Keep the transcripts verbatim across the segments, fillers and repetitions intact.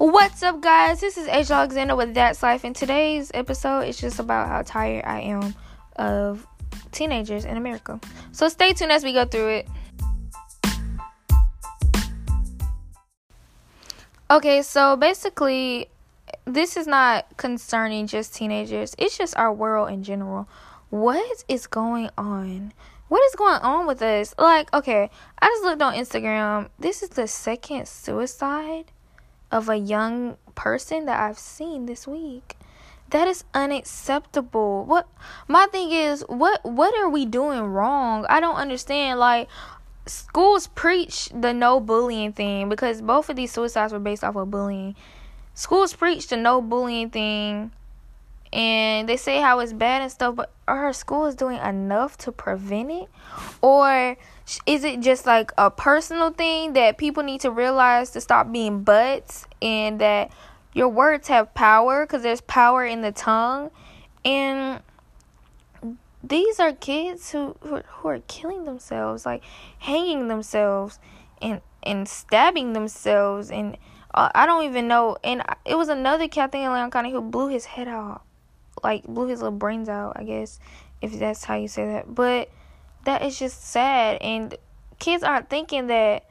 What's up, guys? This is H. Alexander with That's Life, and today's episode is just about how tired I am of teenagers in America. So stay tuned as we go through it. Okay, so basically, this is not concerning just teenagers. It's just our world in general. What is going on? What is going on with us? Like, okay, I just looked on Instagram. This is the second suicide of a young person that I've seen this week. That is unacceptable. What my thing is, what what are we doing wrong? I don't understand. Like, schools preach the no bullying thing, because both of these suicides were based off of bullying. Schools preach the no bullying thing, and they say how it's bad and stuff, but are her schools doing enough to prevent it? Or is it just like a personal thing that people need to realize to stop being butts, and that your words have power, because there's power in the tongue? And these are kids who, who, who are killing themselves, like hanging themselves and, and stabbing themselves. And uh, I don't even know. And it was another cat thing in Leon County who blew his head out. Like, blew his little brains out, I guess, if that's how you say that. But that is just sad, and kids aren't thinking that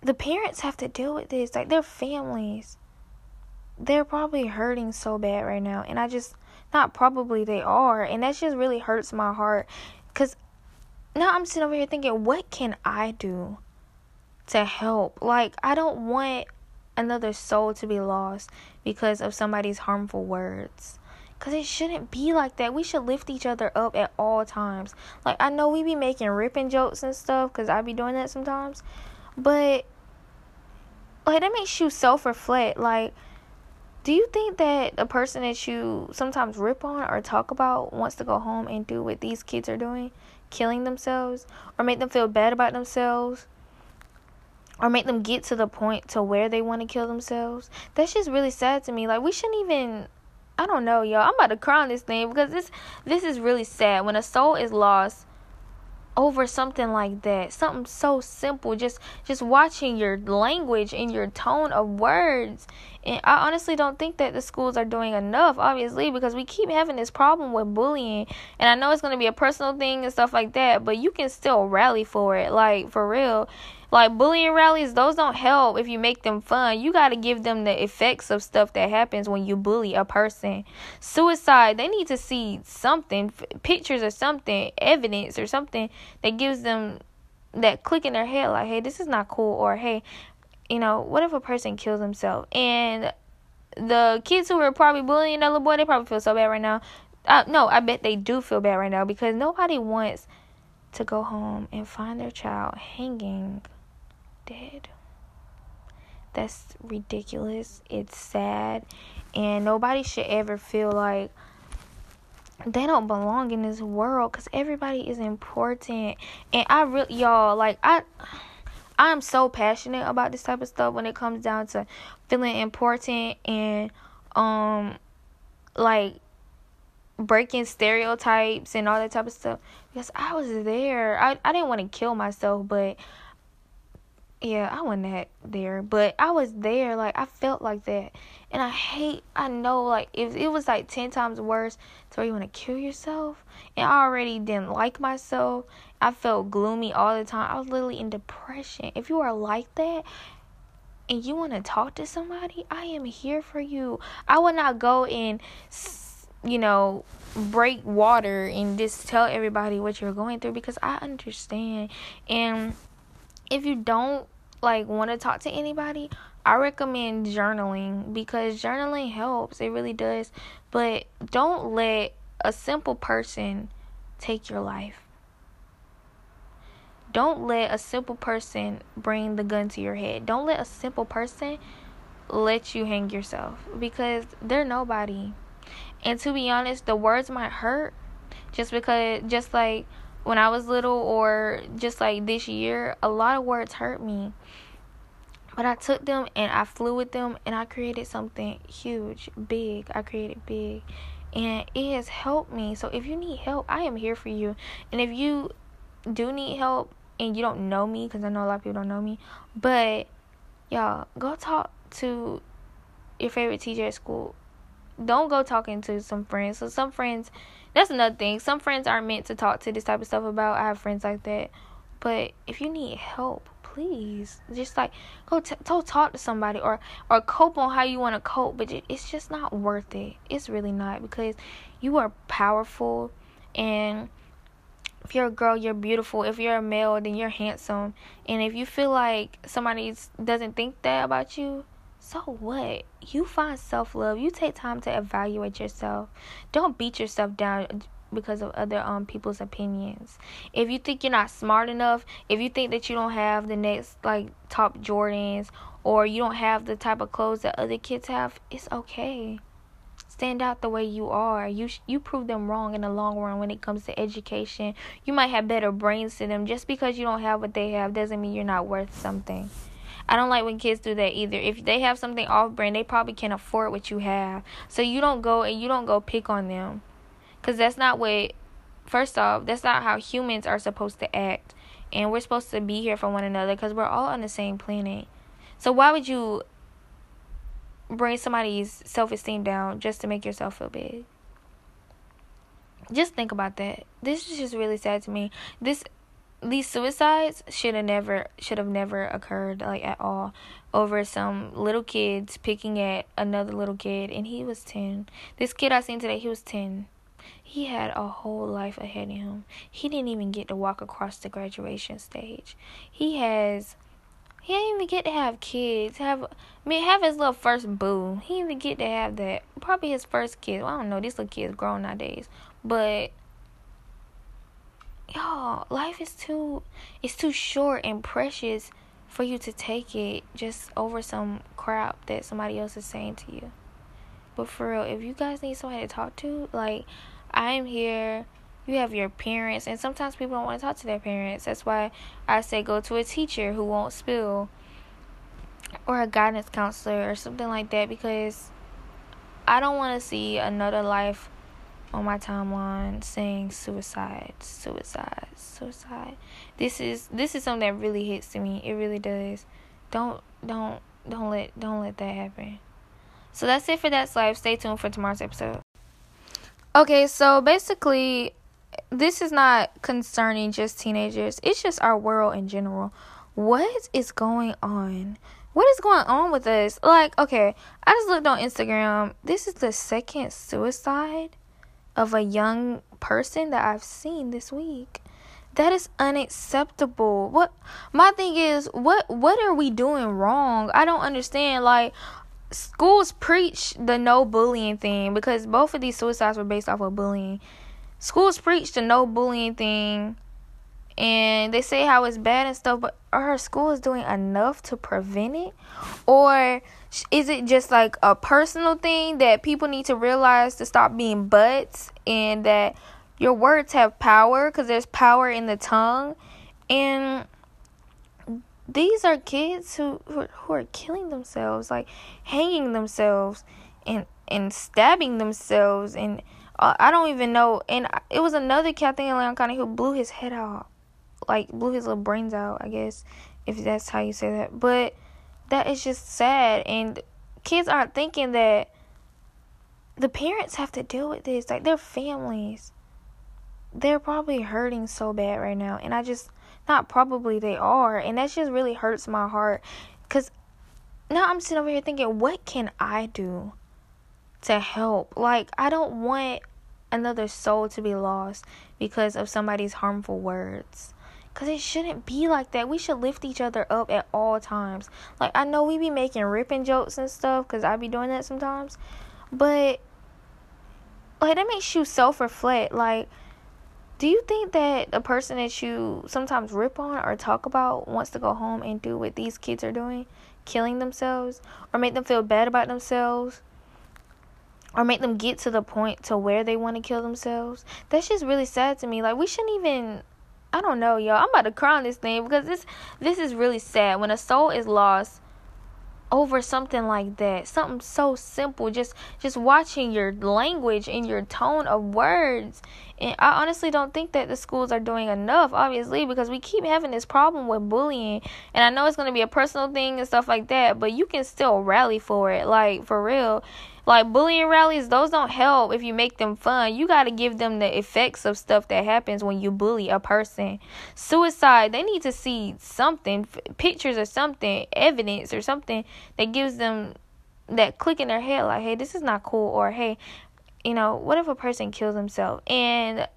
the parents have to deal with this. Like, their families, they're probably hurting so bad right now, and I just, not probably, they are, and that just really hurts my heart, because now I'm sitting over here thinking, what can I do to help? Like, I don't want another soul to be lost because of somebody's harmful words. Because it shouldn't be like that. We should lift each other up at all times. Like, I know we be making ripping jokes and stuff, because I be doing that sometimes. But, like, that makes you self-reflect. Like, do you think that a person that you sometimes rip on or talk about wants to go home and do what these kids are doing? Killing themselves? Or make them feel bad about themselves? Or make them get to the point to where they want to kill themselves? That's just really sad to me. Like, we shouldn't even... I don't know, y'all. I'm about to cry on this thing, because this this is really sad. When a soul is lost over something like that, something so simple, just just watching your language and your tone of words. And I honestly don't think that the schools are doing enough, obviously, because we keep having this problem with bullying. And I know it's going to be a personal thing and stuff like that, but you can still rally for it, like, for real. Like, bullying rallies, those don't help if you make them fun. You got to give them the effects of stuff that happens when you bully a person. Suicide, they need to see something, f- pictures or something, evidence or something that gives them that click in their head, like, hey, this is not cool, or hey, you know, what if a person kills himself? And the kids who are probably bullying that little boy, they probably feel so bad right now. I, no, I bet they do feel bad right now, because nobody wants to go home and find their child hanging dead. That's ridiculous. It's sad, and nobody should ever feel like they don't belong in this world, because everybody is important. And I really, y'all, like, I I'm so passionate about this type of stuff when it comes down to feeling important and um like breaking stereotypes and all that type of stuff, because I was there. I, I didn't want to kill myself, but yeah, I wasn't there, but I was there. Like, I felt like that, and I hate, I know, like, if it was like ten times worse to where you want to kill yourself, and I already didn't like myself, I felt gloomy all the time, I was literally in depression. If you are like that, and you want to talk to somebody, I am here for you. I would not go and, you know, break water and just tell everybody what you're going through, because I understand. And if you don't, like, want to talk to anybody, I recommend journaling, because journaling helps. It really does. But don't let a simple person take your life. Don't let a simple person bring the gun to your head. Don't let a simple person let you hang yourself, because they're nobody. And to be honest, the words might hurt, just because, just like, when I was little, or just like this year, a lot of words hurt me. But I took them and I flew with them, and I created something huge, big. I created big. And it has helped me. So if you need help, I am here for you. And if you do need help and you don't know me, because I know a lot of people don't know me, but Y'all, go talk to your favorite teacher at school. Don't go talking to some friends. So some friends, that's another thing. Some friends aren't meant to talk to this type of stuff about. I have friends like that. But if you need help, please, just like go, t- go talk to somebody or, or cope on how you want to cope. But it's just not worth it. It's really not, because you are powerful. And if you're a girl, you're beautiful. If you're a male, then you're handsome. And if you feel like somebody doesn't think that about you, so what? You find self-love. You take time to evaluate yourself. Don't beat yourself down because of other um people's opinions. If you think you're not smart enough, if you think that you don't have the next like top Jordans, or you don't have the type of clothes that other kids have, it's okay. Stand out the way you are. You you prove them wrong in the long run when it comes to education. You might have better brains than them. Just because you don't have what they have doesn't mean you're not worth something. I don't like when kids do that either. If they have something off-brand, they probably can't afford what you have. So you don't go and you don't go pick on them. Because that's not what, first off, that's not how humans are supposed to act. And we're supposed to be here for one another because we're all on the same planet. So why would you bring somebody's self-esteem down just to make yourself feel big? Just think about that. This is just really sad to me. This... These suicides should have never should have never occurred, like, at all, over some little kids picking at another little kid, and he was ten. This kid I seen today, he was ten. He had a whole life ahead of him. He didn't even get to walk across the graduation stage. He has, he didn't even get to have kids. Have I mean have his little first boo. He didn't even get to have that. Probably his first kid. Well, I don't know. These little kids grown nowadays, but. Y'all, life is too, it's too short and precious for you to take it just over some crap that somebody else is saying to you. But for real, if you guys need somebody to talk to, like, I am here. You have your parents, and sometimes people don't want to talk to their parents. That's why I say go to a teacher who won't spill, or a guidance counselor or something like that, because I don't want to see another life on my timeline saying suicide, suicide, suicide. This is this is something that really hits to me. It really does. Don't don't don't let don't let that happen. So that's it for That's Life. Stay tuned for tomorrow's episode. Okay, so basically, this is not concerning just teenagers. It's just our world in general. What is going on? What is going on with us? Like, okay, I just looked on Instagram. This is the second suicide of a young person that I've seen this week. That is unacceptable. What my thing is, what what are we doing wrong? I don't understand. Like, schools preach the no bullying thing, because both of these suicides were based off of bullying. Schools preach the no bullying thing, and they say how it's bad and stuff, but are her schools doing enough to prevent it? Or is it just like a personal thing that people need to realize to stop being butts, and that your words have power, because there's power in the tongue? And these are kids who, who, who are killing themselves, like hanging themselves and, and stabbing themselves. And uh, I don't even know. And it was another cat thing in Leon County who blew his head out. Like, blew his little brains out, I guess, if that's how you say that. But that is just sad. And kids aren't thinking that the parents have to deal with this. Like, their families, they're probably hurting so bad right now. And I just, not probably, they are. And that just really hurts my heart. Because now I'm sitting over here thinking, what can I do to help? Like, I don't want another soul to be lost because of somebody's harmful words. Because it shouldn't be like that. We should lift each other up at all times. Like, I know we be making ripping jokes and stuff, because I be doing that sometimes. But, like, that makes you self-reflect. Like, do you think that a person that you sometimes rip on or talk about wants to go home and do what these kids are doing? Killing themselves? Or make them feel bad about themselves? Or make them get to the point to where they want to kill themselves? That's just really sad to me. Like, we shouldn't even... I don't know, y'all. I'm about to cry on this thing, because this this is really sad. When a soul is lost, over something like that, something so simple, just just watching your language and your tone of words. And I honestly don't think that the schools are doing enough, obviously, because we keep having this problem with bullying. And I know it's going to be a personal thing and stuff like that, but you can still rally for it, like, for real. Like, bullying rallies, those don't help if you make them fun. You got to give them the effects of stuff that happens when you bully a person. Suicide, they need to see something, f- pictures or something, evidence or something that gives them that click in their head, like, hey, this is not cool, or hey, you know, what if a person kills himself? And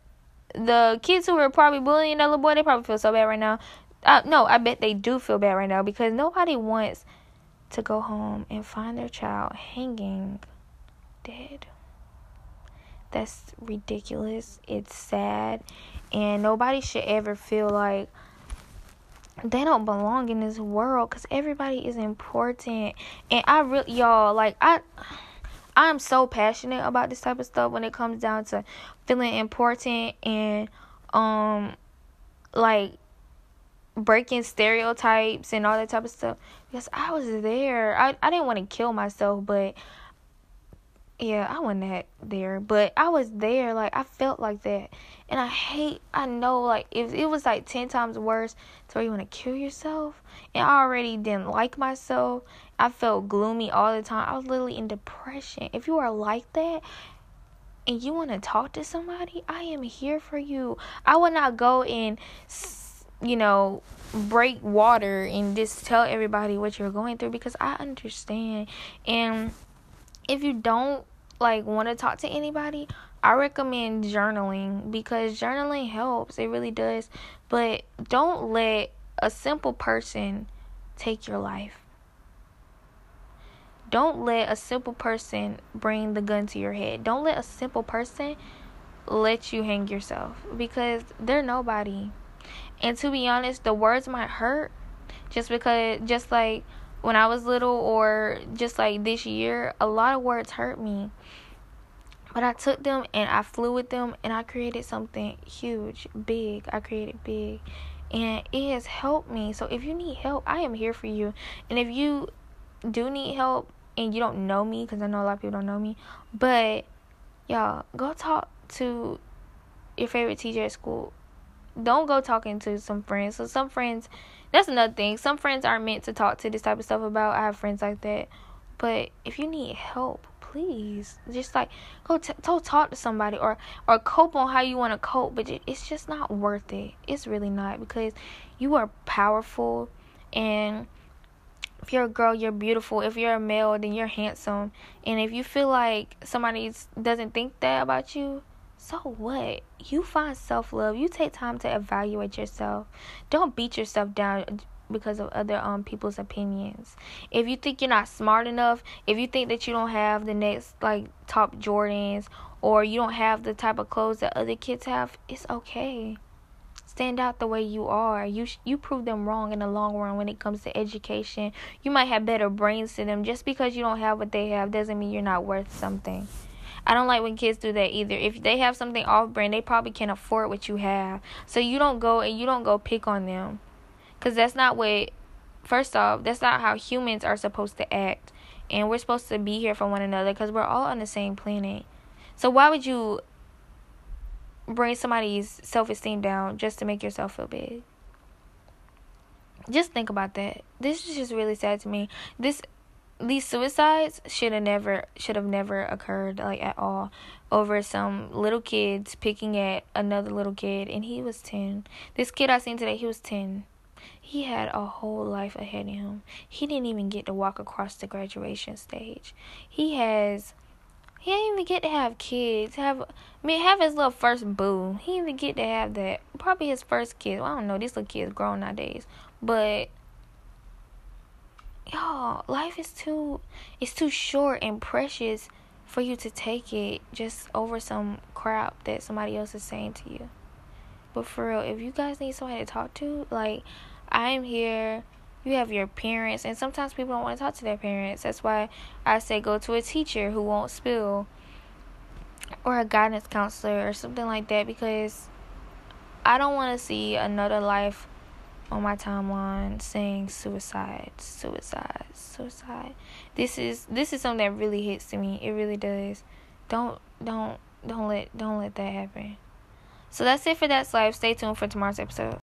the kids who were probably bullying that little boy, they probably feel so bad right now. Uh, no, I bet they do feel bad right now, because nobody wants to go home and find their child hanging dead. That's ridiculous. It's sad, and nobody should ever feel like they don't belong in this world, because everybody is important. And I really, y'all, like, I I'm so passionate about this type of stuff when it comes down to feeling important and um like breaking stereotypes and all that type of stuff, because I was there. I, I didn't want to kill myself, but yeah, I wasn't there, but I was there. Like, I felt like that. And I hate, I know, like, if it was, like, ten times worse to where you want to kill yourself. And I already didn't like myself. I felt gloomy all the time. I was literally in depression. If you are like that and you want to talk to somebody, I am here for you. I would not go and, you know, break water and just tell everybody what you're going through, because I understand. And if you don't, like, want to talk to anybody, I recommend journaling, because journaling helps. It really does. But don't let a simple person take your life. Don't let a simple person bring the gun to your head. Don't let a simple person let you hang yourself, because they're nobody. And to be honest, the words might hurt, just because, just like when I was little, or just like this year, a lot of words hurt me. But I took them and I flew with them, and I created something huge, big. I created big. And it has helped me. So if you need help, I am here for you. And if you do need help and you don't know me, because I know a lot of people don't know me, but y'all, go talk to your favorite teacher at school. Don't go talking to some friends. So some friends, that's another thing. Some friends aren't meant to talk to this type of stuff about. I have friends like that. But if you need help, please, just like, go t- go talk to somebody, or, or cope on how you want to cope. But it's just not worth it. It's really not, because you are powerful. And if you're a girl, you're beautiful. If you're a male, then you're handsome. And if you feel like somebody doesn't think that about you, so what? You find self-love. You take time to evaluate yourself. Don't beat yourself down because of other um people's opinions. If you think you're not smart enough, if you think that you don't have the next, like, top Jordans, or you don't have the type of clothes that other kids have, it's okay. Stand out the way you are. You you prove them wrong in the long run when it comes to education. You might have better brains than them. Just because you don't have what they have doesn't mean you're not worth something. I don't like when kids do that either. If they have something off-brand, they probably can't afford what you have. So you don't go and you don't go pick on them. Because that's not what, first off, that's not how humans are supposed to act. And we're supposed to be here for one another, because we're all on the same planet. So why would you bring somebody's self-esteem down just to make yourself feel big? Just think about that. This is just really sad to me. This, these suicides should have never should have never occurred, like, at all, over some little kids picking at another little kid, and he was ten. This kid I seen today, he was ten. He had a whole life ahead of him. He didn't even get to walk across the graduation stage. He has. He didn't even get to have kids. Have, I mean, have his little first boo. He didn't even get to have that. Probably his first kid. Well, I don't know. These little kids grown nowadays. But, y'all, life is too, it's too short and precious for you to take it just over some crap that somebody else is saying to you. But for real, if you guys need somebody to talk to, like, I am here. You have your parents, and sometimes people don't want to talk to their parents. That's why I say go to a teacher who won't spill, or a guidance counselor or something like that, because I don't want to see another life on my timeline saying suicide, suicide, suicide. This is this is something that really hits to me. It really does. Don't don't don't let don't let that happen. So that's it for That's Life. Stay tuned for tomorrow's episode.